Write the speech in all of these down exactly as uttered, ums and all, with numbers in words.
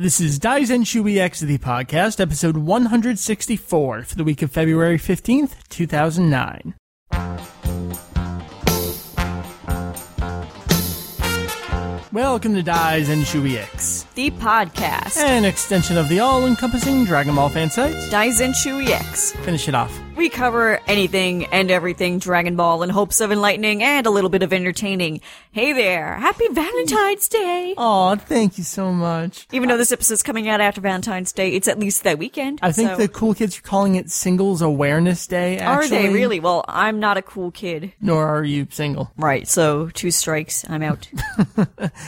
This is Daizenshuu E X, the podcast, episode one hundred sixty-four for the week of February fifteenth, two thousand nine. Welcome to Daizenshuu E X, the podcast, an extension of the all-encompassing Dragon Ball fan site, Daizenshuu E X. Finish it off. We cover anything and everything Dragon Ball in hopes of enlightening and a little bit of entertaining. Hey there, happy Valentine's Day! Aw, thank you so much. Even though this episode's coming out after Valentine's Day, it's at least that weekend. I think so. The cool kids are calling it Singles Awareness Day, actually. Are they really? Well, I'm not a cool kid. Nor are you single. Right, so two strikes, I'm out.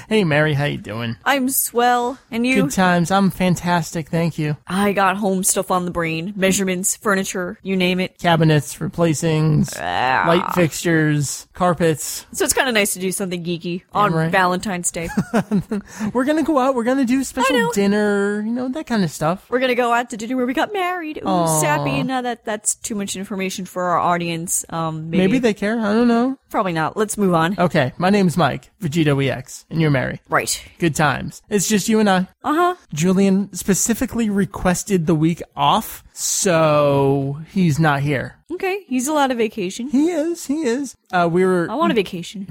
Hey Mary, how you doing? I'm swell, and you? Good times, I'm fantastic, thank you. I got home stuff on the brain, measurements, furniture, you name it. It. Cabinets, replacings, ah. light fixtures, carpets. So it's kind of nice to do something geeky on right. Valentine's Day. We're going to go out. We're going to do special dinner, you know, that kind of stuff. We're going to go out to dinner where we got married. Ooh, aww. Sappy. Now that, that's too much information for our audience. Um, maybe. maybe they care. I don't know. Probably not. Let's move on. Okay. My name's Mike, VegettoEX, and you're Mary. Right. Good times. It's just you and I. Uh-huh. Julian specifically requested the week off, so he's not here. Okay, he's allowed a vacation. He is, he is. Uh, we were. I want a vacation.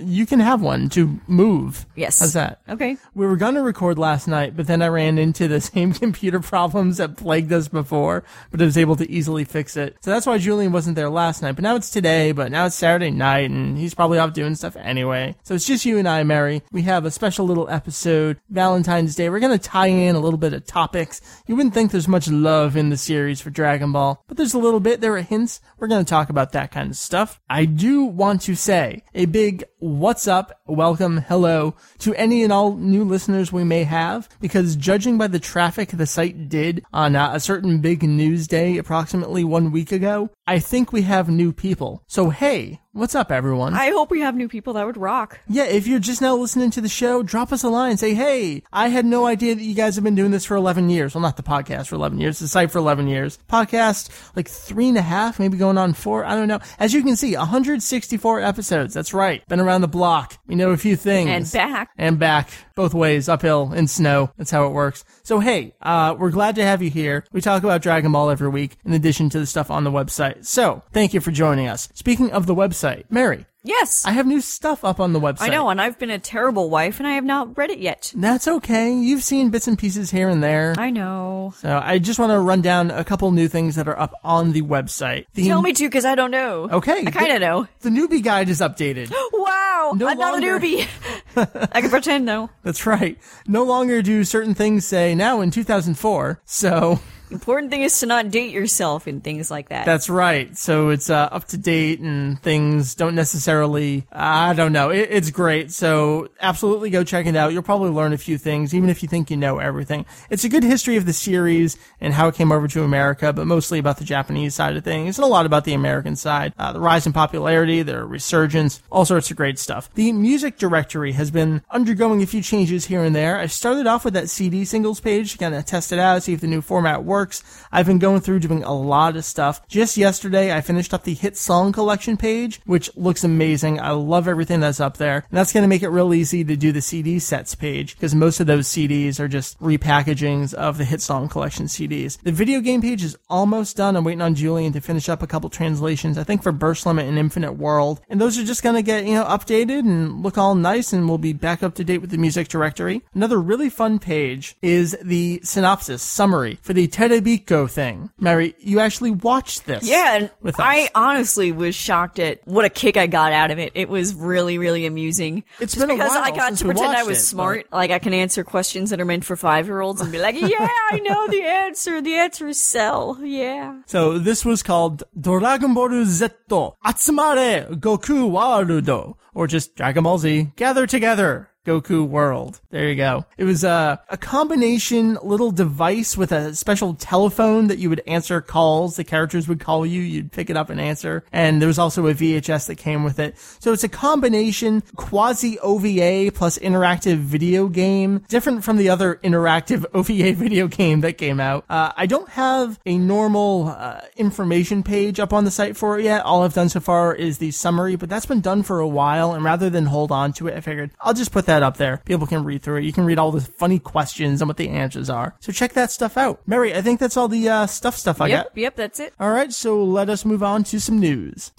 You can have one to move. Yes. How's that? Okay. We were going to record last night, but then I ran into the same computer problems that plagued us before, but I was able to easily fix it. So that's why Julian wasn't there last night, but now it's today, but now it's Saturday night, and he's probably off doing stuff anyway. So it's just you and I, Mary. We have a special little episode, Valentine's Day. We're going to tie in a little bit of topics. You wouldn't think there's much love in the series for Dragon Ball, but there's a little bit. There are hints. We're going to talk about that kind of stuff. I do want to say a big what's up, welcome, hello to any and all new listeners we may have, because judging by the traffic the site did on uh, a certain big news day approximately one week ago, I think we have new people. So hey, what's up, everyone? I hope we have new people. That would rock. Yeah, if you're just now listening to the show, drop us a line. Say, hey, I had no idea that you guys have been doing this for eleven years. Well, not the podcast for eleven years, the site for eleven years. Podcast, like three and a half, maybe going on four. I don't know. As you can see, one hundred sixty-four episodes. That's right. Been around the block. We know a few things. And back. And back. Both ways, uphill and snow. That's how it works. So, hey, uh, we're glad to have you here. We talk about Dragon Ball every week in addition to the stuff on the website. So, thank you for joining us. Speaking of the website, Mary. Yes. I have new stuff up on the website. I know, and I've been a terrible wife, and I have not read it yet. That's okay. You've seen bits and pieces here and there. I know. So I just want to run down a couple new things that are up on the website. The Tell me to, because I don't know. Okay. I kind of know. The newbie guide is updated. Wow. No I'm longer... not a newbie. I can pretend, though. That's right. No longer do certain things say, now in two thousand four, so... Important thing is to not date yourself and things like that. That's right. So it's uh, up to date and things don't necessarily, I don't know. It, it's great. So absolutely go check it out. You'll probably learn a few things, even if you think you know everything. It's a good history of the series and how it came over to America, but mostly about the Japanese side of things and a lot about the American side. Uh, the rise in popularity, their resurgence, all sorts of great stuff. The music directory has been undergoing a few changes here and there. I started off with that C D singles page to kind of test it out, see if the new format works. Works. I've been going through doing a lot of stuff. Just yesterday, I finished up the Hit Song Collection page, which looks amazing. I love everything that's up there. And that's going to make it real easy to do the C D sets page, because most of those C Ds are just repackagings of the Hit Song Collection C Ds. The video game page is almost done. I'm waiting on Julian to finish up a couple translations, I think for Burst Limit and Infinite World. And those are just going to get, you know, updated and look all nice, and we'll be back up to date with the music directory. Another really fun page is the synopsis summary for the Terebiko thing. Mary, you actually watched this. Yeah, and with us. I honestly was shocked at what a kick I got out of it. It was really, really amusing. It's Just been because a while I got to pretend I was it, smart. But... Like, I can answer questions that are meant for five-year-olds and be like, yeah, I know the answer. The answer is sell. Yeah. So this was called Dragon Ball Z Atsumare Goku Warudo, or just Dragon Ball Z, Gather Together. Goku World. There you go. It was uh, a combination little device with a special telephone that you would answer calls. The characters would call you. You'd pick it up and answer. And there was also a V H S that came with it. So it's a combination quasi-O V A plus interactive video game, different from the other interactive O V A video game that came out. Uh, I don't have a normal uh, information page up on the site for it yet. All I've done so far is the summary, but that's been done for a while. And rather than hold on to it, I figured I'll just put that that up there. People can read through it. You can read all the funny questions and what the answers are. So check that stuff out. Mary, I think that's all the uh, stuff stuff I yep, got. Yep, yep, that's it. All right, so let us move on to some news.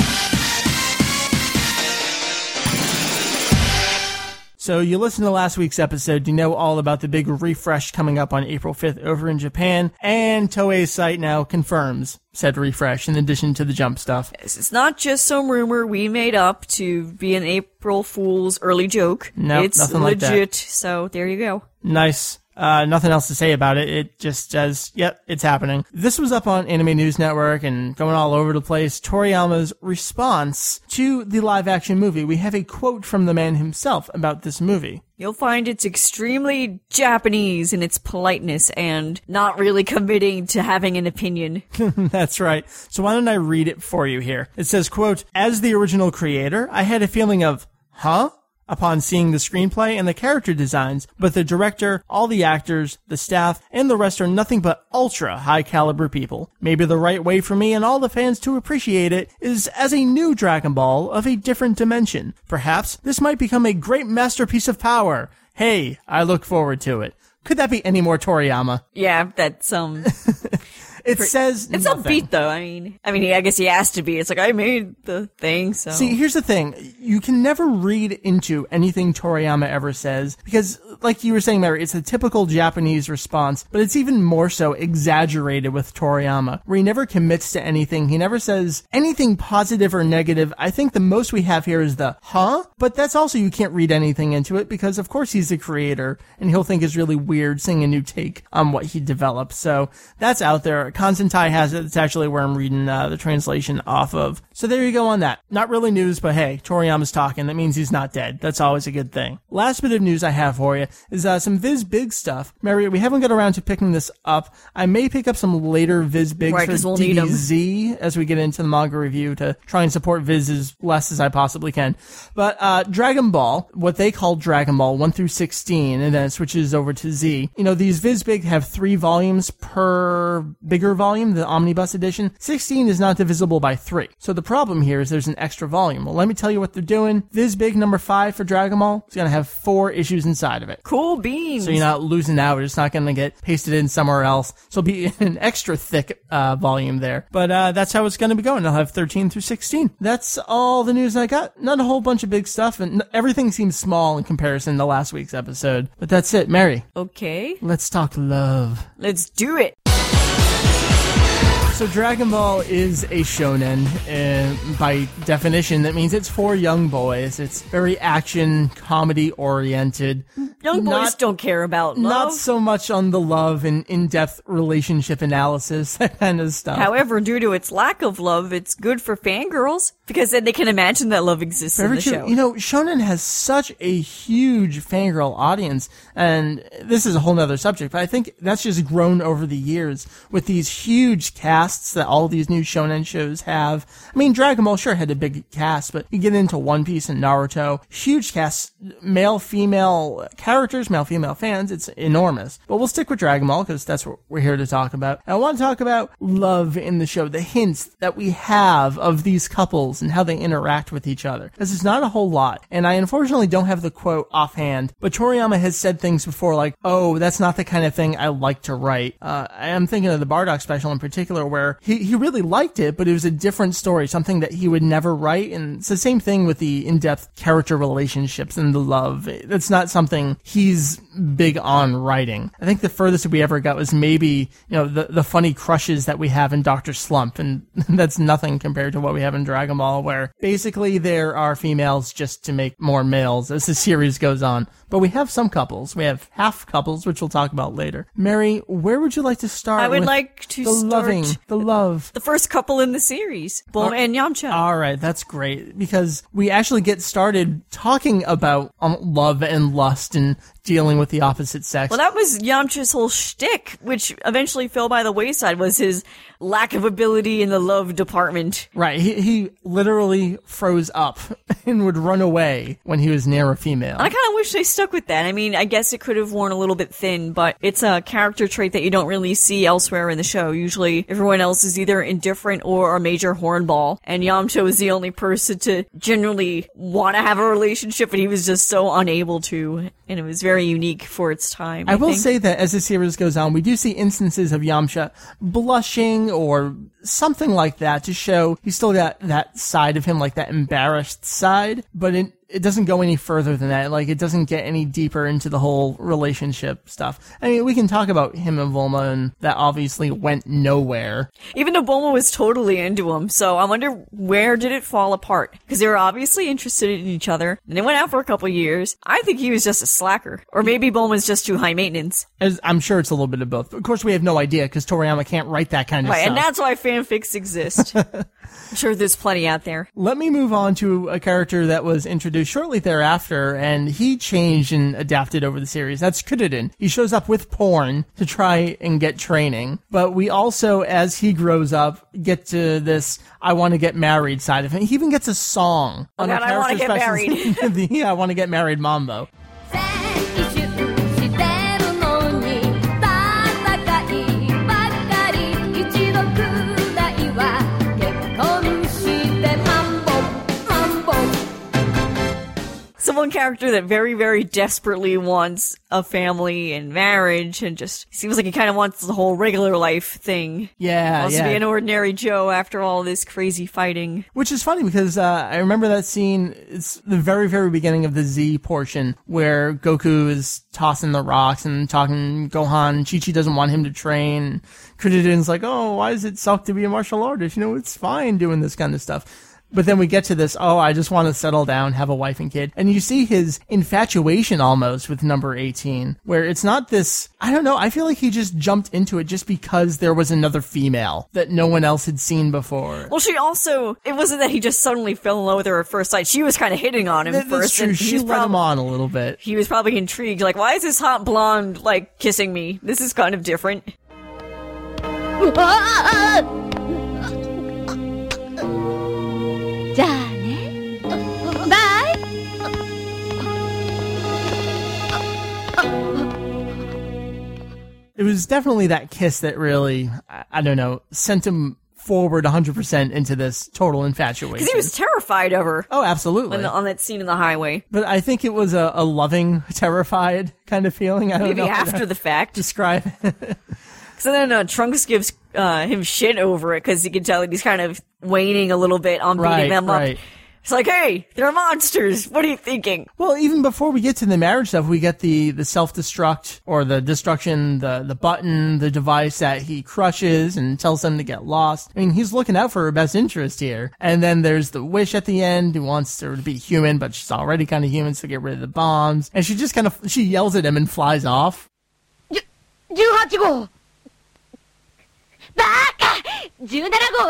So you listened to last week's episode, you know all about the big refresh coming up on April fifth over in Japan, and Toei's site now confirms said refresh in addition to the jump stuff. It's not just some rumor we made up to be an April Fool's early joke. No, nope, nothing legit, like that. It's legit, so there you go. Nice. Uh, nothing else to say about it. It just says, yep, it's happening. This was up on Anime News Network and going all over the place. Toriyama's response to the live-action movie. We have a quote from the man himself about this movie. You'll find it's extremely Japanese in its politeness and not really committing to having an opinion. That's right. So why don't I read it for you here? It says, quote, "As the original creator, I had a feeling of, huh? Upon seeing the screenplay and the character designs, but the director, all the actors, the staff, and the rest are nothing but ultra high-caliber people. Maybe the right way for me and all the fans to appreciate it is as a new Dragon Ball of a different dimension. Perhaps this might become a great masterpiece of power. Hey, I look forward to it." Could that be any more Toriyama? Yeah, that's, um... It says it's nothing. Upbeat, though. I mean, I mean, I guess he has to be. It's like, I made the thing, so... See, here's the thing. You can never read into anything Toriyama ever says, because, like you were saying, Mary, it's a typical Japanese response, but it's even more so exaggerated with Toriyama, where he never commits to anything. He never says anything positive or negative. I think the most we have here is the, huh? But that's also, you can't read anything into it, because, of course, he's the creator, and he'll think it's really weird seeing a new take on what he developed. So that's out there. Konsentai has it. It's actually where I'm reading uh, the translation off of. So there you go on that. Not really news, but hey, Toriyama's talking. That means he's not dead. That's always a good thing. Last bit of news I have for you is uh, some Viz Big stuff. Mary, we haven't got around to picking this up. I may pick up some later Viz Bigs right, for we'll D B Z as we get into the manga review to try and support Viz as less as I possibly can. But uh, Dragon Ball, what they call Dragon Ball one through sixteen, and then it switches over to Z. You know, these Viz Big have three volumes per bigger volume, the omnibus edition. sixteen is not divisible by three. So the problem here is there's an extra volume. Well, let me tell you what they're doing. Viz Big number five for Dragon Ball is going to have four issues inside of it. Cool beans. So you're not losing out. It's not going to get pasted in somewhere else. So it'll be an extra thick uh, volume there. But uh, that's how it's going to be going. They'll have thirteen through sixteen. That's all the news I got. Not a whole bunch of big stuff, and everything seems small in comparison to last week's episode. But that's it. Mary. Okay. Let's talk love. Let's do it. So Dragon Ball is a shonen, and by definition that means it's for young boys. It's very action, comedy oriented. Young not, boys don't care about love. Not so much on the love and in-depth relationship analysis, that kind of stuff. However, due to its lack of love, it's good for fangirls, because then they can imagine that love exists very in the true. show. You know, shonen has such a huge fangirl audience, and this is a whole other subject, but I think that's just grown over the years with these huge casts that all these new shonen shows have. I mean, Dragon Ball sure had a big cast, but you get into One Piece and Naruto, huge casts, male, female characters, male, female fans, it's enormous. But we'll stick with Dragon Ball because that's what we're here to talk about. And I want to talk about love in the show, the hints that we have of these couples and how they interact with each other. This is not a whole lot, and I unfortunately don't have the quote offhand, but Toriyama has said things before like, oh, that's not the kind of thing I like to write. Uh, I'm thinking of the Bardock special in particular, where where he, he really liked it, but it was a different story, something that he would never write. And it's the same thing with the in-depth character relationships and the love. That's not something he's big on writing. I think the furthest we ever got was maybe, you know, the, the funny crushes that we have in Doctor Slump, and that's nothing compared to what we have in Dragon Ball, where basically there are females just to make more males as the series goes on. But we have some couples. We have half couples, which we'll talk about later. Mary, where would you like to start? I would with like to the start... loving The love. The first couple in the series, Bulma uh, and Yamcha. All right, that's great, because we actually get started talking about um, love and lust and dealing with the opposite sex. Well, that was Yamcha's whole shtick, which eventually fell by the wayside, was his lack of ability in the love department. Right. He, he literally froze up and would run away when he was near a female. I kind of wish they stuck with that. I mean, I guess it could have worn a little bit thin, but it's a character trait that you don't really see elsewhere in the show. Usually, everyone else is either indifferent or a major hornball, and Yamcha was the only person to generally want to have a relationship, and he was just so unable to, and it was very unique for its time. I, I will think. say that as the series goes on, we do see instances of Yamcha blushing or something like that to show he's still got that side of him, like that embarrassed side, but it, it doesn't go any further than that. Like, it doesn't get any deeper into the whole relationship stuff. I mean, we can talk about him and Bulma, and that obviously went nowhere. Even though Bulma was totally into him, so I wonder where did it fall apart? Because they were obviously interested in each other, and they went out for a couple years. I think he was just a slacker. Or maybe Bulma's just too high maintenance. As I'm sure it's a little bit of both. But of course, we have no idea, because Toriyama can't write that kind of right, stuff. Right, and that's why fanfics exist. I'm sure there's plenty out there. Let me move on to a character that was introduced shortly thereafter, and he changed and adapted over the series. That's Kudin. He shows up with porn to try and get training, but we also, as he grows up, get to this I want to get married side of him. He even gets a song on oh God, I want to get married. the yeah, I want to get married Mambo. Someone character that very, very desperately wants a family and marriage, and just seems like he kind of wants the whole regular life thing. Yeah, wants yeah. to be an ordinary Joe after all this crazy fighting. Which is funny because uh, I remember that scene. It's the very, very beginning of the Z portion where Goku is tossing the rocks and talking Gohan. Chi-Chi doesn't want him to train. Kudin's like, oh, why does it suck to be a martial artist? You know, it's fine doing this kind of stuff. But then we get to this, oh, I just want to settle down, have a wife and kid. And you see his infatuation almost with number eighteen, where it's not this, I don't know, I feel like he just jumped into it just because there was another female that no one else had seen before. Well, she also, it wasn't that he just suddenly fell in love with her at first sight. She was kind of hitting on him that, first. That's true. She led prob- him on a little bit. He was probably intrigued, like, why is this hot blonde, like, kissing me? This is kind of different. Bye. It was definitely that kiss that really, I don't know, sent him forward one hundred percent into this total infatuation. Because he was terrified of her. Oh, absolutely. The, on that scene in the highway. But I think it was a, a loving, terrified kind of feeling. I don't Maybe know after the fact. Describe it. So then uh, Trunks gives uh, him shit over it because you can tell that he's kind of waning a little bit on beating right, them up. Right. It's like, hey, they're monsters. What are you thinking? Well, even before we get to the marriage stuff, we get the, the self-destruct or the destruction, the, the button, the device that he crushes and tells them to get lost. I mean, he's looking out for her best interest here. And then there's the wish at the end. He wants her to be human, but she's already kind of human, so get rid of the bombs. And she just kind of, she yells at him and flies off. eighteen号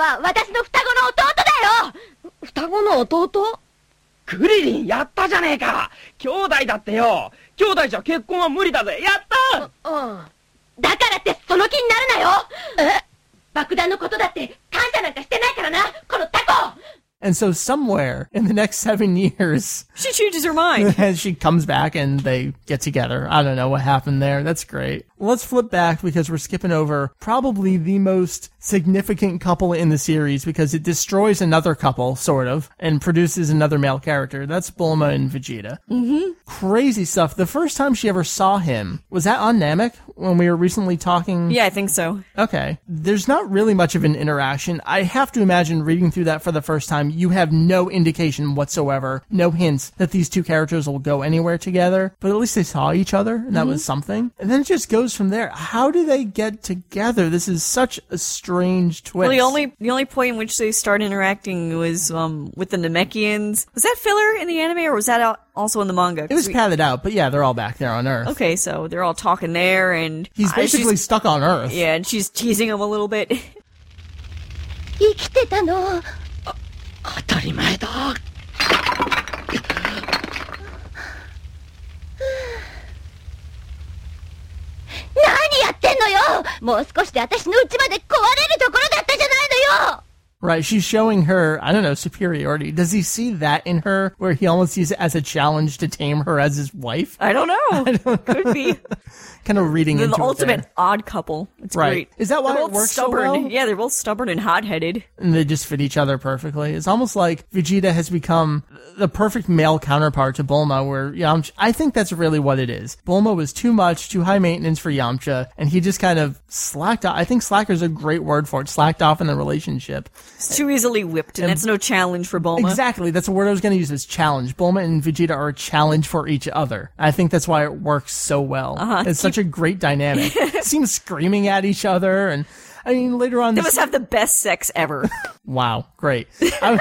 And so somewhere in the next seven years... She changes her mind. And she comes back and they get together. I don't know what happened there. That's great. Let's flip back because we're skipping over probably the most significant couple in the series because it destroys another couple, sort of, and produces another male character. That's Bulma and Vegeta. Mm-hmm. Crazy stuff. The first time she ever saw him, was that on Namek when we were recently talking? Yeah, I think so. Okay. There's not really much of an interaction. I have to imagine reading through that for the first time, you have no indication whatsoever, no hints that these two characters will go anywhere together, but at least they saw each other, and that mm-hmm. was something. And then it just goes from there. How do they get together? This is such a strange twist. Well, the only the only point in which they start interacting was um, with the Namekians. Was that filler in the anime, or was that also in the manga? It was we... padded out, but yeah, they're all back there on Earth. Okay, so they're all talking there, and he's basically uh, stuck on Earth. Yeah, and she's teasing him a little bit. 当たり前だ。Right, she's showing her, I don't know, superiority. Does he see that in her, where he almost sees it as a challenge to tame her as his wife? I don't know. I don't know. Could be. Kind of reading they're into the it ultimate there. Odd couple. It's right. Great. Is that why they're both it works stubborn. So well? Yeah, they're both stubborn and hot-headed. And they just fit each other perfectly. It's almost like Vegeta has become the perfect male counterpart to Bulma, where Yamcha... I think that's really what it is. Bulma was too much, too high maintenance for Yamcha, and he just kind of slacked off. I think slacker's a great word for it. Slacked off in the relationship. It's too easily whipped, and, and that's no challenge for Bulma. Exactly. That's the word I was going to use, is challenge. Bulma and Vegeta are a challenge for each other. I think that's why it works so well. Uh-huh. It's such a great dynamic. Seems screaming at each other, and I mean, later on... They must have the best sex ever. Wow, great. I'm,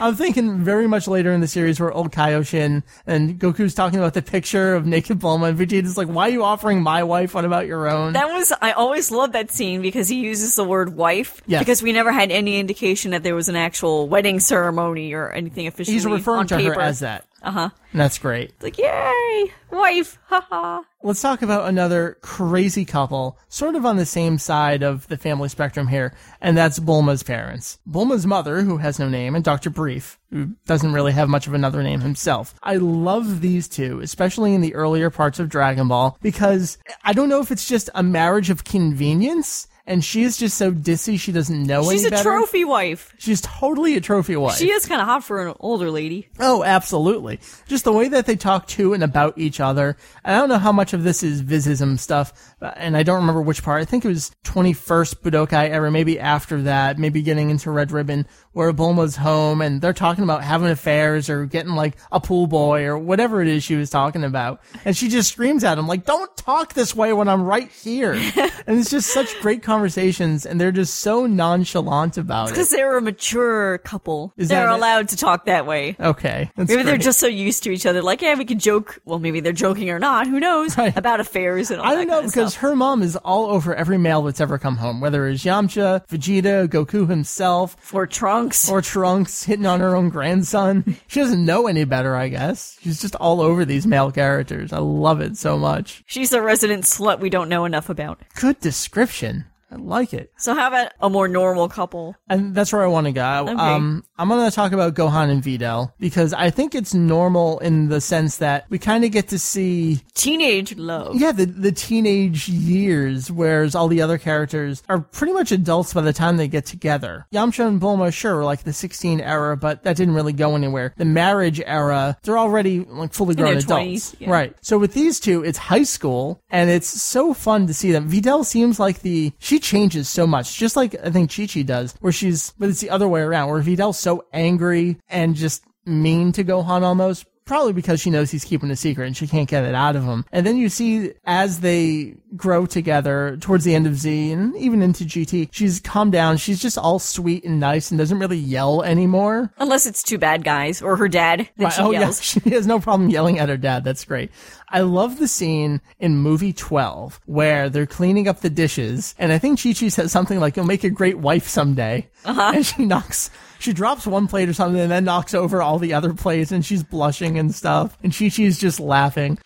I'm thinking very much later in the series where old Kaioshin and Goku's talking about the picture of naked Bulma, and Vegeta's like, why are you offering my wife? What about your own? That was... I always loved that scene because he uses the word wife, yes. Because we never had any indication that there was an actual wedding ceremony or anything officially. He's referring to paper. Her as that. Uh-huh. And that's great. It's like, yay! Wife! Haha! Let's talk about another crazy couple, sort of on the same side of the family spectrum here, and that's Bulma's parents. Bulma's mother, who has no name, and Doctor Brief, who doesn't really have much of another name himself. I love these two, especially in the earlier parts of Dragon Ball, because I don't know if it's just a marriage of convenience... And she is just so dissy, she doesn't know She's any better. She's a trophy wife. She's totally a trophy wife. She is kind of hot for an older lady. Oh, absolutely. Just the way that they talk to and about each other. And I don't know how much of this is Vizism stuff, and I don't remember which part. I think it was twenty-first Budokai era, maybe after that, maybe getting into Red Ribbon, where Bulma's home, and they're talking about having affairs or getting, like, a pool boy or whatever it is she was talking about. And she just screams at him, like, don't talk this way when I'm right here. And it's just such great conversations, and they're just so nonchalant about it. Because they're a mature couple. Is they're allowed it? To talk that way. Okay. Maybe great. They're just so used to each other. Like, yeah, we can joke. Well, maybe they're joking or not. Who knows? Right. About affairs and all I that I don't know, kind of because stuff. Her mom is all over every male that's ever come home, whether it's Yamcha, Vegeta, Goku himself. Or Trunks. Or Trunks, hitting on her own grandson. She doesn't know any better, I guess. She's just all over these male characters. I love it so much. She's the resident slut we don't know enough about. Good description. I like it. So how about a more normal couple? And that's where I want to go. Okay. Um, I'm going to talk about Gohan and Videl, because I think it's normal in the sense that we kind of get to see... Teenage love. Yeah, the, the teenage years, whereas all the other characters are pretty much adults by the time they get together. Yamcha and Bulma, sure, were like the sixteen era, but that didn't really go anywhere. The marriage era, they're already like fully grown adults. twenties, yeah. Right. So with these two, it's high school, and it's so fun to see them. Videl seems like the... She changes so much, just like I think Chi-Chi does, where she's, but it's the other way around, where Videl's so angry and just mean to Gohan almost, probably because she knows he's keeping a secret and she can't get it out of him. And then you see as they grow together towards the end of Z and even into G T, she's calmed down. She's just all sweet and nice and doesn't really yell anymore. Unless it's two bad guys or her dad. Then right. she oh, yells. Yeah. She has no problem yelling at her dad. That's great. I love the scene in movie twelve where they're cleaning up the dishes, and I think Chi-Chi says something like, you'll make a great wife someday. Uh-huh. And she knocks, she drops one plate or something and then knocks over all the other plates, and she's blushing and stuff, and Chi-Chi's just laughing.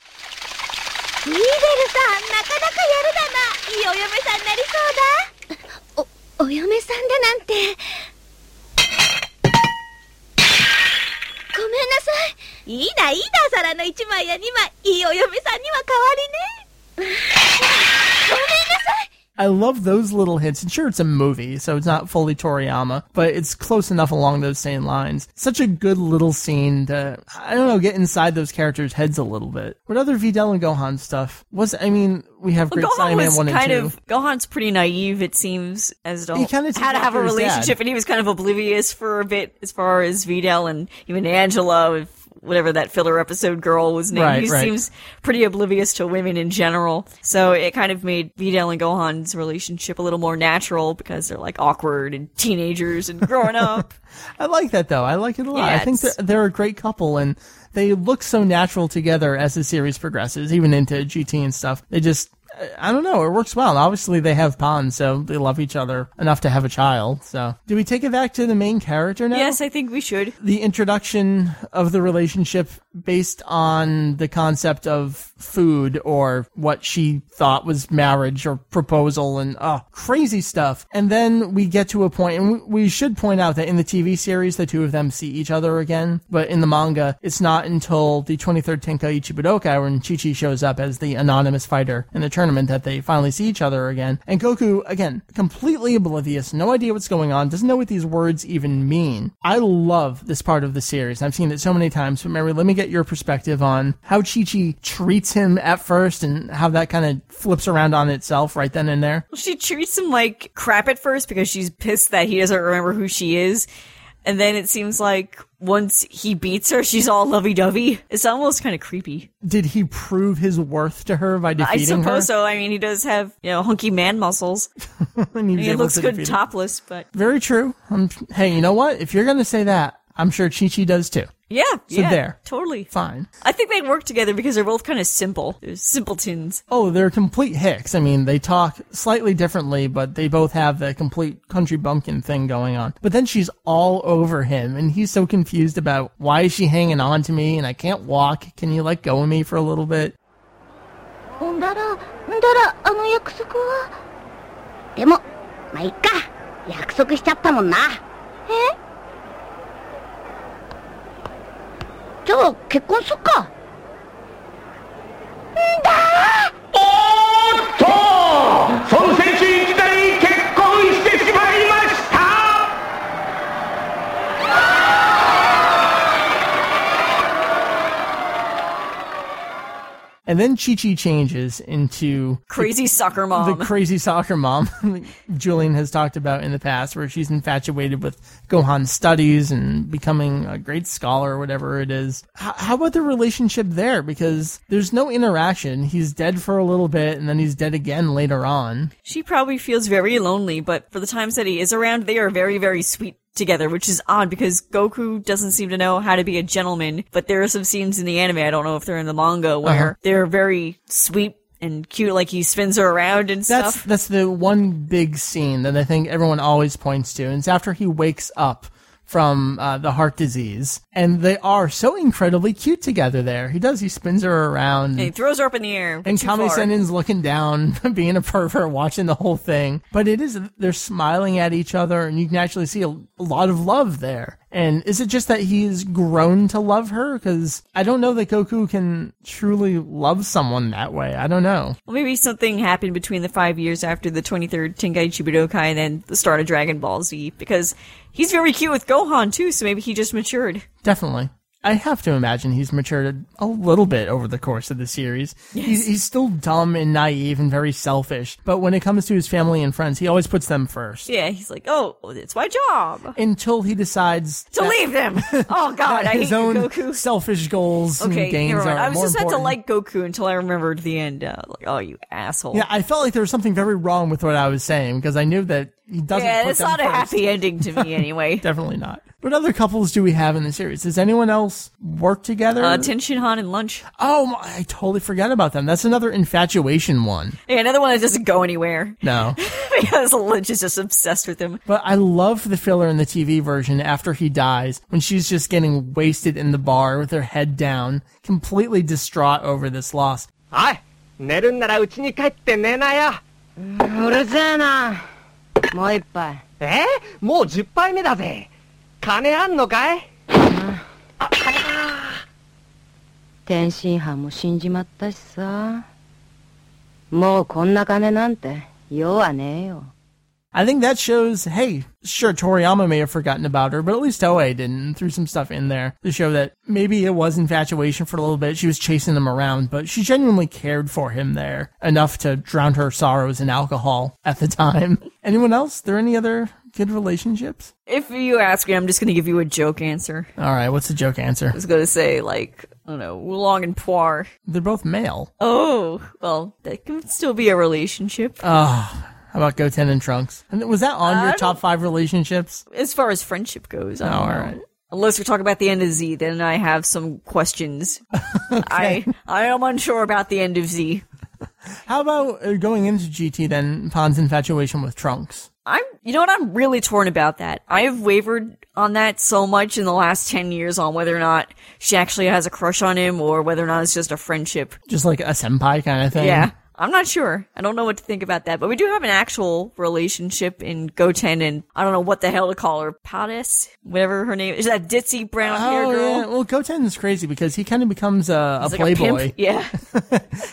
I love those little hints, and sure, it's a movie, so it's not fully Toriyama, but it's close enough along those same lines. Such a good little scene to, I don't know, get inside those characters' heads a little bit. What other Videl and Gohan stuff was, I mean... We have well, great Saiyaman one kind and two. Of, Gohan's pretty naive, it seems, as to he kind of how to have a relationship, and he was kind of oblivious for a bit as far as Videl and even Angela, if whatever that filler episode girl was named. Right, he right. seems pretty oblivious to women in general, so it kind of made Videl and Gohan's relationship a little more natural because they're like awkward and teenagers and growing up. I like that, though. I like it a lot. Yeah, I think they're, they're a great couple, and... They look so natural together as the series progresses, even into G T and stuff. They just, I don't know, it works well. And obviously, they have bonds, so they love each other enough to have a child. So, do we take it back to the main character now? Yes, I think we should. The introduction of the relationship based on the concept of food or what she thought was marriage or proposal and oh, crazy stuff. And then we get to a point, and we should point out that in the T V series, the two of them see each other again. But in the manga, it's not until the twenty-third Tenkaichi Budokai when Chi-Chi shows up as the anonymous fighter in the tournament that they finally see each other again. And Goku, again, completely oblivious, no idea what's going on, doesn't know what these words even mean. I love this part of the series. I've seen it so many times, but Mary, let me get your perspective on how Chi-Chi treats him at first and how that kind of flips around on itself right then and there. Well, she treats him like crap at first because she's pissed that he doesn't remember who she is. And then it seems like once he beats her, she's all lovey-dovey. It's almost kind of creepy. Did he prove his worth to her by defeating her? I suppose her? so. I mean, he does have, you know, hunky man muscles. And and he looks good topless, but... Very true. I'm... Hey, you know what? If you're going to say that, I'm sure Chi-Chi does too. Yeah, so yeah, there. Totally. Fine. I think they work together because they're both kind of simple. They're simpletons. Oh, they're complete hicks. I mean, they talk slightly differently, but they both have the complete country bumpkin thing going on. But then she's all over him, and he's so confused about why is she hanging on to me, and I can't walk. Can you let go of me for a little bit? Eh? じゃあ結婚すっか。 And then Chi-Chi changes into... Crazy the, soccer mom. The crazy soccer mom Julian has talked about in the past, where she's infatuated with Gohan's studies and becoming a great scholar or whatever it is. H- how about the relationship there? Because there's no interaction. He's dead for a little bit, and then he's dead again later on. She probably feels very lonely, but for the times that he is around, they are very, very sweet together, which is odd because Goku doesn't seem to know how to be a gentleman, but there are some scenes in the anime, I don't know if they're in the manga, where uh-huh. they're very sweet and cute, like he spins her around and that's, stuff. That's the one big scene that I think everyone always points to, and it's after he wakes up from uh, the heart disease, and they are so incredibly cute together there. He does, he spins her around. And he throws her up in the air. And Kami Senin's looking down, being a pervert, watching the whole thing. But it is, they're smiling at each other, and you can actually see a, a lot of love there. And is it just that he's grown to love her? Because I don't know that Goku can truly love someone that way. I don't know. Well, maybe something happened between the five years after the twenty-third Tenkaichi Budokai and then the start of Dragon Ball Z, because he's very cute with Gohan, too, so maybe he just matured. Definitely. I have to imagine he's matured a little bit over the course of the series. Yes. He's, he's still dumb and naive and very selfish, but when it comes to his family and friends, he always puts them first. Yeah, he's like, oh, it's my job. Until he decides... To that, leave them! Oh, God, I hate Goku. His own selfish goals okay, and gains right. are I was just had to like Goku until I remembered the end. Uh, like, oh, you asshole. Yeah, I felt like there was something very wrong with what I was saying, because I knew that he doesn't yeah, put them first. Yeah, it's not a happy ending to me anyway. Definitely not. What other couples do we have in the series? Does anyone else work together? Uh, Tenshinhan and Lynch. Oh, I totally forgot about them. That's another infatuation one. Yeah, another one that doesn't go anywhere. No. Because Lynch is just obsessed with him. But I love the filler in the T V version after he dies, when she's just getting wasted in the bar with her head down, completely distraught over this loss. Hey, if you're sleeping, don't sleep at home. That's right. Another one. Eh? It's already ten times. 金あんのかい？天津飯も死んじまったしさ。もうこんな金なんて用はねえよ。 I think that shows, hey, sure, Toriyama may have forgotten about her, but at least Toei didn't, threw some stuff in there to show that maybe it was infatuation for a little bit. She was chasing him around, but she genuinely cared for him there, enough to drown her sorrows in alcohol at the time. Anyone else? There any other good relationships? If you ask me, I'm just going to give you a joke answer. All right, what's the joke answer? I was going to say, like, I don't know, Oolong and Poir. They're both male. Oh, well, that can still be a relationship. Oh, how about Goten and Trunks? And was that on your top five relationships? As far as friendship goes, I don't oh, all know. Right. Unless we're talking about the end of Z, then I have some questions. Okay. I I am unsure about the end of Z. How about going into G T then, Pon's infatuation with Trunks? I'm, you know what, I'm really torn about that. I have wavered on that so much in the last ten years on whether or not she actually has a crush on him or whether or not it's just a friendship. Just like a senpai kind of thing? Yeah. I'm not sure. I don't know what to think about that, but we do have an actual relationship in Goten and I don't know what the hell to call her, Pades, whatever her name is. Is that ditzy brown hair oh, girl? Yeah. Well, Goten's crazy because he kind of becomes a, a like playboy. A yeah.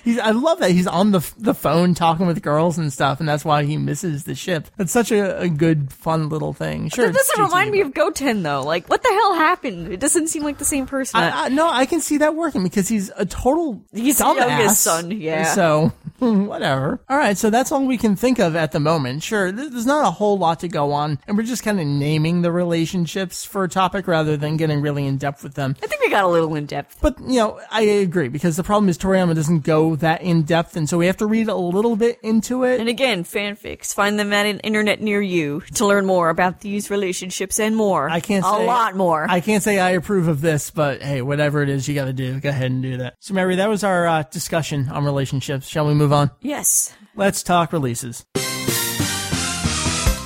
He's, I love that he's on the the phone talking with girls and stuff, and that's why he misses the ship. It's such a, a good, fun little thing. Sure, it doesn't remind me of Goten though. Like, what the hell happened? It doesn't seem like the same person. I, I, no, I can see that working because he's a total he's dumbass. He's the youngest son. Yeah. So. Whatever. All right, so that's all we can think of at the moment. Sure, there's not a whole lot to go on, and we're just kind of naming the relationships for a topic rather than getting really in-depth with them. I think we got a little in-depth. But, you know, I agree, because the problem is Toriyama doesn't go that in-depth, and so we have to read a little bit into it. And again, fanfics. Find them at an internet near you to learn more about these relationships and more. I can't say... A lot more. I can't say I approve of this, but hey, whatever it is you gotta do, go ahead and do that. So, Mary, that was our uh, discussion on relationships. Shall we move on? Yes. Let's talk releases.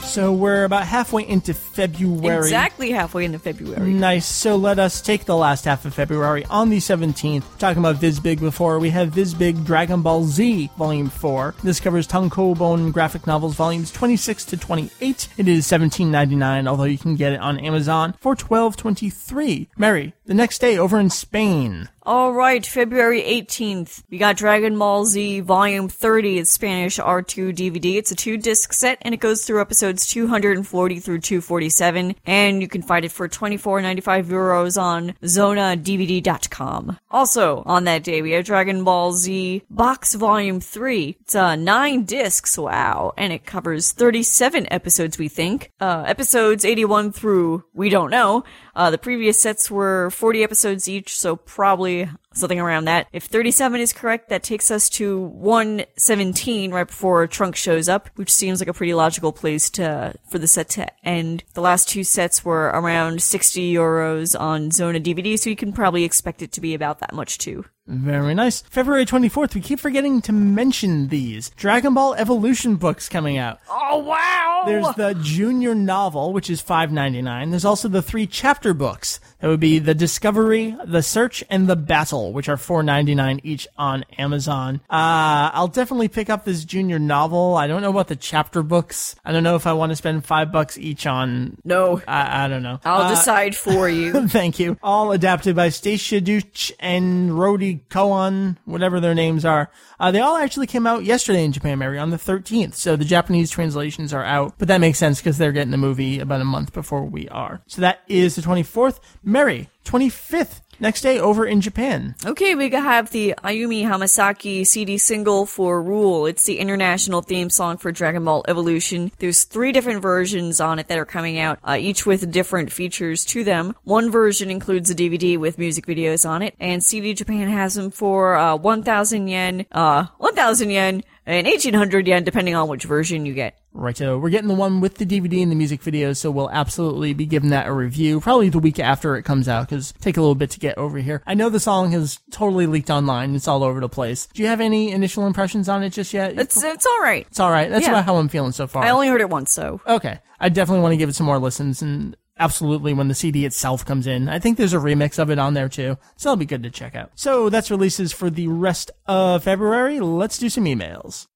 So we're about halfway into February. Exactly halfway into February. Nice. So let us take the last half of February on the seventeenth. Talking about Viz Big before, we have Viz Big Dragon Ball Z Volume four. This covers tankobon graphic novels volumes twenty-six to twenty-eight. It is seventeen ninety-nine, although you can get it on Amazon for twelve twenty-three. Mary, the next day over in Spain. All right, February eighteenth, we got Dragon Ball Z Volume thirty, it's Spanish R two D V D. It's a two-disc set, and it goes through episodes two forty through two forty-seven, and you can find it for twenty-four ninety-five euros on zona d v d dot com. Also, on that day, we have Dragon Ball Z Box Volume three. It's uh, nine discs, wow, and it covers thirty-seven episodes, we think. Uh, episodes eighty-one through we don't know. Uh, the previous sets were forty episodes each, so probably something around that. If thirty-seven is correct, that takes us to one seventeen right before Trunks shows up, which seems like a pretty logical place to for the set to end. The last two sets were around sixty euros on Zona D V D, so you can probably expect it to be about that much too. Very nice. February twenty-fourth, we keep forgetting to mention these. Dragon Ball Evolution books coming out. Oh, wow! There's the junior novel, which is five ninety-nine. There's also the three chapter books. That would be The Discovery, The Search, and The Battle, which are four ninety-nine each on Amazon. Uh, I'll definitely pick up this junior novel. I don't know about the chapter books. I don't know if I want to spend five bucks each on... No. I, I don't know. I'll uh, decide for you. Thank you. All adapted by Stacia Duch and Rhodey Koan, whatever their names are. Uh, they all actually came out yesterday in Japan, Mary, on the thirteenth. So the Japanese translations are out, but that makes sense because they're getting the movie about a month before we are. So that is the twenty-fourth. Mary, twenty-fifth. Next day, over in Japan. Okay, we have the Ayumi Hamasaki C D single for Rule. It's the international theme song for Dragon Ball Evolution. There's three different versions on it that are coming out, uh, each with different features to them. One version includes a D V D with music videos on it, and C D Japan has them for uh, one thousand yen, uh, one thousand yen, and eighteen hundred yen, depending on which version you get. Righto, we're getting the one with the D V D and the music video, so we'll absolutely be giving that a review, probably the week after it comes out, because it'll take a little bit to get over here. I know the song has totally leaked online. It's all over the place. Do you have any initial impressions on it just yet? It's it's all right. It's all right. That's yeah. about how I'm feeling so far. I only heard it once, so. Okay. I definitely want to give it some more listens, and absolutely when the C D itself comes in. I think there's a remix of it on there, too, so that'll be good to check out. So that's releases for the rest of February. Let's do some emails.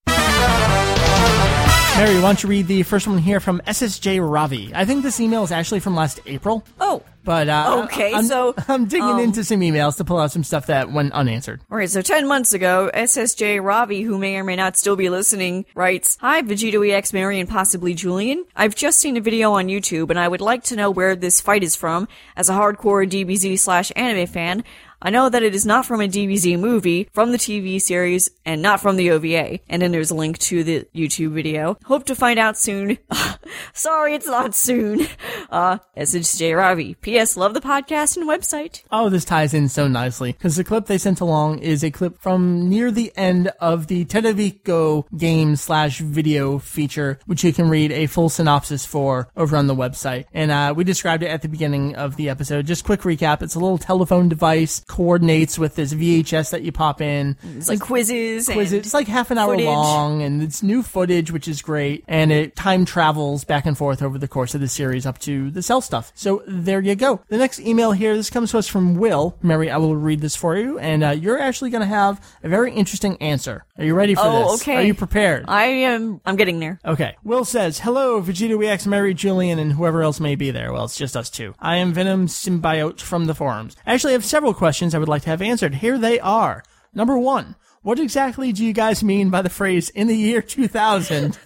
Mary, why don't you read the first one here from S S J Ravi? I think this email is actually from last April. Oh. But, uh, okay, I'm, so, I'm digging um, into some emails to pull out some stuff that went unanswered. Alright, so ten months ago, S S J Ravi, who may or may not still be listening, writes, Hi, VegettoEX, Mary, and possibly Julian. I've just seen a video on YouTube, and I would like to know where this fight is from. As a hardcore D B Z slash anime fan, I know that it is not from a D B Z movie, from the T V series, and not from the O V A. And then there's a link to the YouTube video. Hope to find out soon. Sorry, it's not soon. Uh, S J Ravi. P S Love the podcast and website. Oh, this ties in so nicely, because the clip they sent along is a clip from near the end of the Tedaviko game slash video feature, which you can read a full synopsis for over on the website. And uh, we described it at the beginning of the episode. Just quick recap. It's a little telephone device coordinates with this V H S that you pop in. It's like quizzes. Quizzes. And it's like half an hour footage. long, and it's new footage, which is great. And it time travels back and forth over the course of the series up to the Cell stuff. So there you go. The next email here, this comes to us from Will. Mary, I will read this for you, and uh, you're actually going to have a very interesting answer. Are you ready for oh, this? Okay. Are you prepared? I am. I'm getting there. Okay. Will says, hello, VegettoEX, Mary, Julian, and whoever else may be there. Well, it's just us two. I am Venom Symbiote from the forums. Actually, I have several questions I would like to have answered. Here they are. Number one. What exactly do you guys mean by the phrase, in the year two thousand,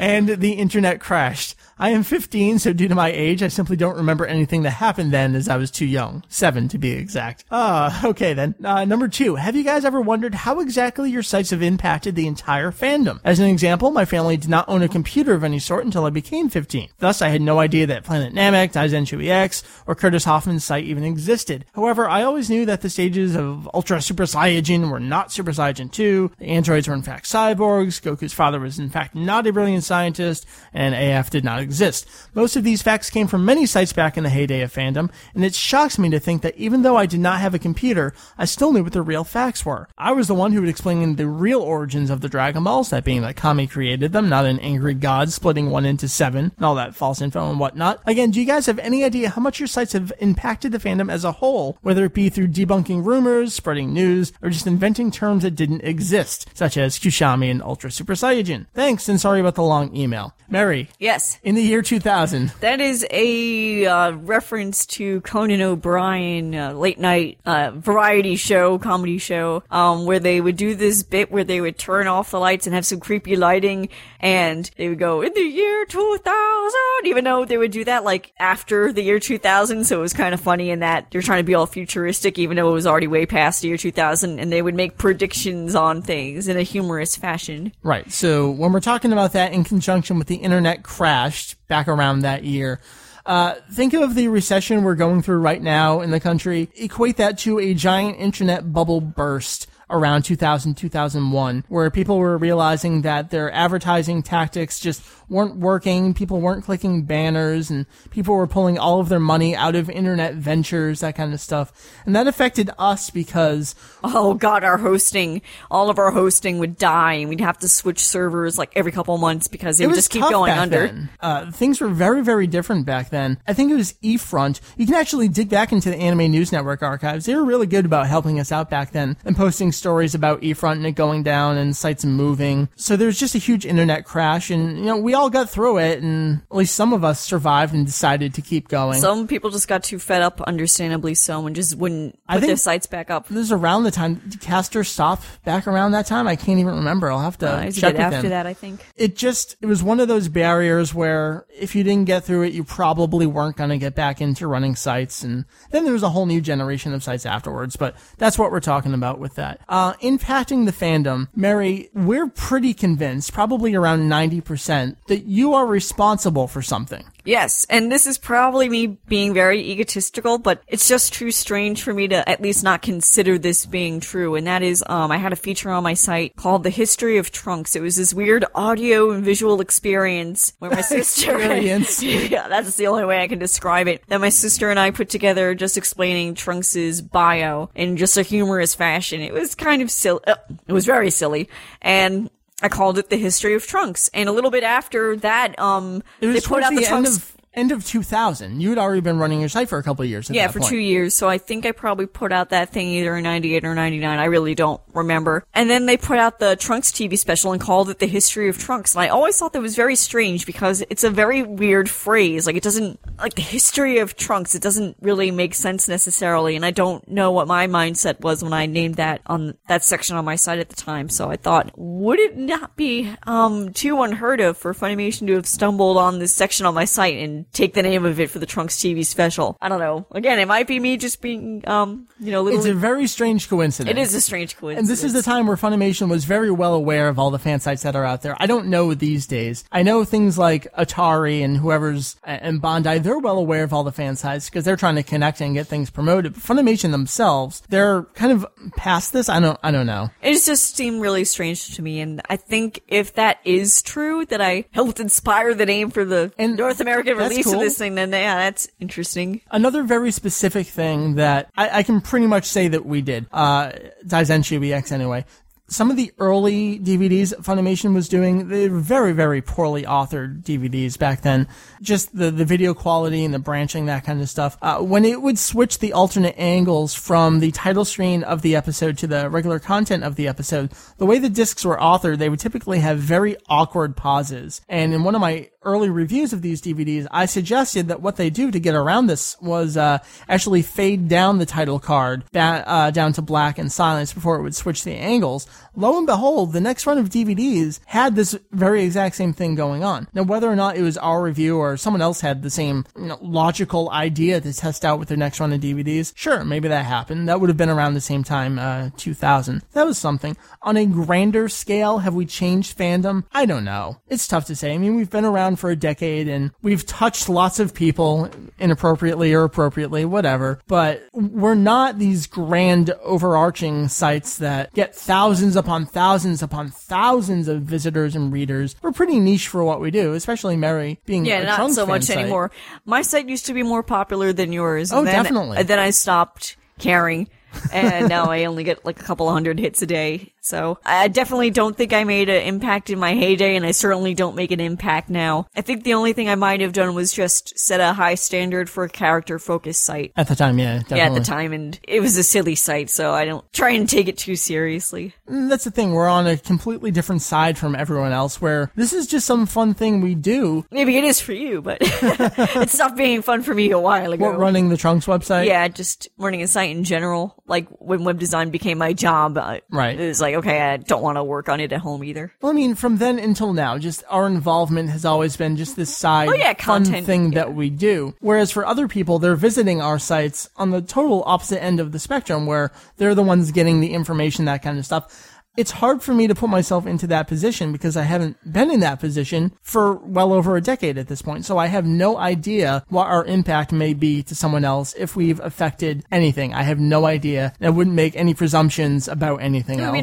and the internet crashed? I am fifteen, so due to my age, I simply don't remember anything that happened then, as I was too young. Seven, to be exact. Uh, okay then. Uh, number two, have you guys ever wondered how exactly your sites have impacted the entire fandom? As an example, my family did not own a computer of any sort until I became fifteen. Thus, I had no idea that Planet Namek, Daizenshuu E X, or Curtis Hoffman's site even existed. However, I always knew that the stages of Ultra Super Saiyajin were not Super Saiyajin two. The androids were in fact cyborgs, Goku's father was in fact not a brilliant scientist, and A F did not exist. Most of these facts came from many sites back in the heyday of fandom, and it shocks me to think that even though I did not have a computer, I still knew what the real facts were. I was the one who would explain the real origins of the Dragon Balls, that being that Kami created them, not an angry god splitting one into seven, and all that false info and whatnot. Again, do you guys have any idea how much your sites have impacted the fandom as a whole, whether it be through debunking rumors, spreading news, or just inventing terms that didn't exist, such as Kushami and Ultra Super Saiyajin? Thanks, and sorry about the long email. Mary. Yes. In the year two thousand. That is a uh, reference to Conan O'Brien uh, late night uh, variety show, comedy show, um, where they would do this bit where they would turn off the lights and have some creepy lighting, and they would go, in the year two thousand, even though they would do that like after the year two thousand, so it was kind of funny in that they're trying to be all futuristic, even though it was already way past the year two thousand, and they would make predictions on things in a humorous fashion. Right. So when we're talking about that in conjunction with the internet crashed back around that year, Uh, think of the recession we're going through right now in the country. Equate that to a giant internet bubble burst around two thousand, two thousand one, where people were realizing that their advertising tactics just weren't working. People weren't clicking banners, and people were pulling all of their money out of internet ventures, that kind of stuff. And that affected us because, oh god, our hosting, all of our hosting would die, and we'd have to switch servers like every couple months because they it would just keep going under. Then. Uh, things were very, very different back then. I think it was Efront. You can actually dig back into the Anime News Network archives. They were really good about helping us out back then and posting stories about Efront and it going down and sites moving. So there was just a huge internet crash, and you know, we all got through it, and at least some of us survived and decided to keep going. Some people just got too fed up, understandably so, and just wouldn't put their sites back up. This is around the time did Caster stop back around that time? I can't even remember. I'll have to uh, check with after him. That, I think. It just it was one of those barriers where if you didn't get through it, you probably weren't going to get back into running sites, and then there was a whole new generation of sites afterwards, but that's what we're talking about with that. Uh, impacting the fandom, Mary, we're pretty convinced, probably around ninety percent, that you are responsible for something. Yes, and this is probably me being very egotistical, but it's just too strange for me to at least not consider this being true, and that is, um, I had a feature on my site called The History of Trunks. It was this weird audio and visual experience where my sister... experience. Yeah, that's the only way I can describe it. That my sister and I put together just explaining Trunks' bio in just a humorous fashion. It was kind of silly. Uh, it was very silly, and... I called it The History of Trunks, and a little bit after that, um, it was they put out the, the Trunks... End of, end of two thousand. You had already been running your site for a couple of years at Yeah, that for point. two years, so I think I probably put out that thing either in ninety-eight or ninety-nine. I really don't remember. And then they put out the Trunks T V special and called it The History of Trunks, and I always thought that was very strange because it's a very weird phrase. Like, it doesn't... Like, the history of Trunks, it doesn't really make sense necessarily, and I don't know what my mindset was when I named that on that section on my site at the time, so I thought, would it not be um too unheard of for Funimation to have stumbled on this section on my site and take the name of it for the Trunks T V special? I don't know. Again, it might be me just being, um you know... Little... It's a very strange coincidence. It is a strange coincidence. And this is the time where Funimation was very well aware of all the fan sites that are out there. I don't know these days. I know things like Atari and whoever's... and Bandai... They're well aware of all the fan sites because they're trying to connect and get things promoted. But Funimation themselves, they're kind of past this. I don't, I don't know. It just seemed really strange to me, and I think if that is true, that I helped inspire the name for the and North American release used cool. to this thing, then yeah, that's interesting. Another very specific thing that I, I can pretty much say that we did, uh, Daizenshuu E X anyway. Some of the early D V Ds Funimation was doing, they were very, very poorly authored D V Ds back then. Just the, the video quality and the branching, that kind of stuff. Uh, when it would switch the alternate angles from the title screen of the episode to the regular content of the episode, the way the discs were authored, they would typically have very awkward pauses. And in one of my early reviews of these D V Ds, I suggested that what they do to get around this was uh, actually fade down the title card ba- uh, down to black and silence before it would switch the angles. Lo and behold, the next run of D V Ds had this very exact same thing going on. Now, whether or not it was our review or someone else had the same, you know, logical idea to test out with their next run of D V Ds, sure, maybe that happened. That would have been around the same time, uh, two thousand. That was something. On a grander scale, have we changed fandom? I don't know. It's tough to say. I mean, we've been around for a decade and we've touched lots of people inappropriately or appropriately, whatever, but we're not these grand overarching sites that get thousands upon thousands upon thousands of visitors and readers. We're pretty niche for what we do, especially Mary being yeah, a not Trunks so much site. Anymore. My site used to be more popular than yours. Oh, then, definitely. Then I stopped caring, and now I only get like a couple hundred hits a day. So I definitely don't think I made an impact in my heyday, and I certainly don't make an impact now. I think the only thing I might have done was just set a high standard for a character-focused site. At the time, yeah, definitely. Yeah, at the time, and it was a silly site, so I don't try and take it too seriously. That's the thing. We're on a completely different side from everyone else, where this is just some fun thing we do. Maybe it is for you, but it stopped being fun for me a while ago. What, running the Trunks website? Yeah, just running a site in general. Like, when web design became my job, right. It was like, okay, I don't want to work on it at home either. Well, I mean, from then until now, just our involvement has always been just this side oh, yeah, fun thing yeah. that we do. Whereas for other people, they're visiting our sites on the total opposite end of the spectrum, where they're the ones getting the information, that kind of stuff. It's hard for me to put myself into that position because I haven't been in that position for well over a decade at this point. So I have no idea what our impact may be to someone else if we've affected anything. I have no idea. I wouldn't make any presumptions about anything else. It would be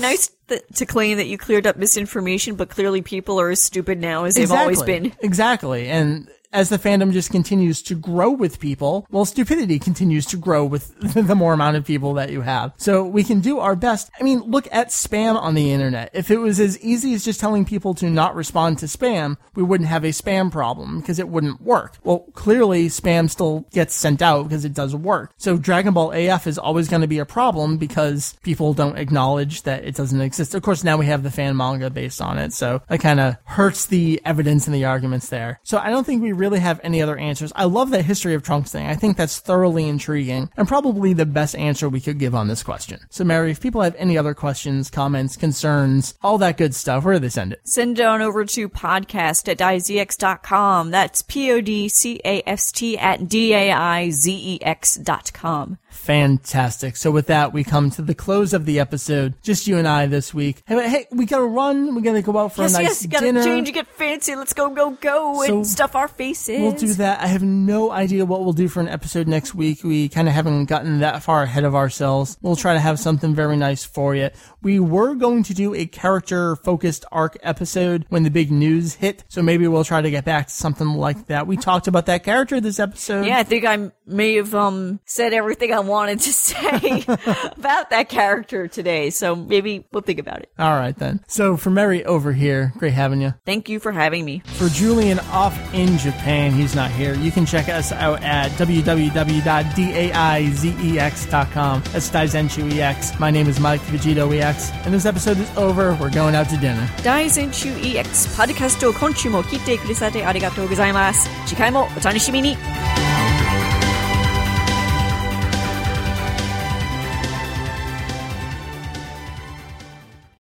nice to claim that you cleared up misinformation, but clearly people are as stupid now as they've exactly. always been. Exactly. And as the fandom just continues to grow with people, well, stupidity continues to grow with the more amount of people that you have. So we can do our best. I mean, look at spam on the internet. If it was as easy as just telling people to not respond to spam, we wouldn't have a spam problem because it wouldn't work. Well, clearly spam still gets sent out because it does work. So Dragon Ball A F is always going to be a problem because people don't acknowledge that it doesn't exist. Of course, now we have the fan manga based on it, so that kind of hurts the evidence and the arguments there. So I don't think we really have any other answers. I love that history of Trunks thing. I think that's thoroughly intriguing and probably the best answer we could give on this question. So, Mary, if people have any other questions, comments, concerns, all that good stuff, where do they send it? Send it on over to podcast at daizex dot com. That's P O D C A S T at D A I Z E X dot com. Fantastic. So with that, we come to the close of the episode. Just you and I this week. Hey, hey we gotta run. We gotta go out for yes, a nice yes, dinner. Yes, yes, gotta change, get fancy. Let's go, go, go, so and stuff our faces. We'll do that. I have no idea what we'll do for an episode next week. We kind of haven't gotten that far ahead of ourselves. We'll try to have something very nice for you. We were going to do a character-focused arc episode when the big news hit, so maybe we'll try to get back to something like that. We talked about that character this episode. Yeah, I think I may have um said everything I wanted to say about that character today, so maybe we'll think about it. All right, then. So for Mary over here, great having you. Thank you for having me. For Julian off in Japan, he's not here. You can check us out at w w w dot daizex dot com. That's Daizenshuu E X. My name is Mike, VegettoEX, and this episode is over. We're going out to dinner. Daizenshuu E X パドキャストを今週も聞いてくださってありがとうございます。次回もお楽しみに。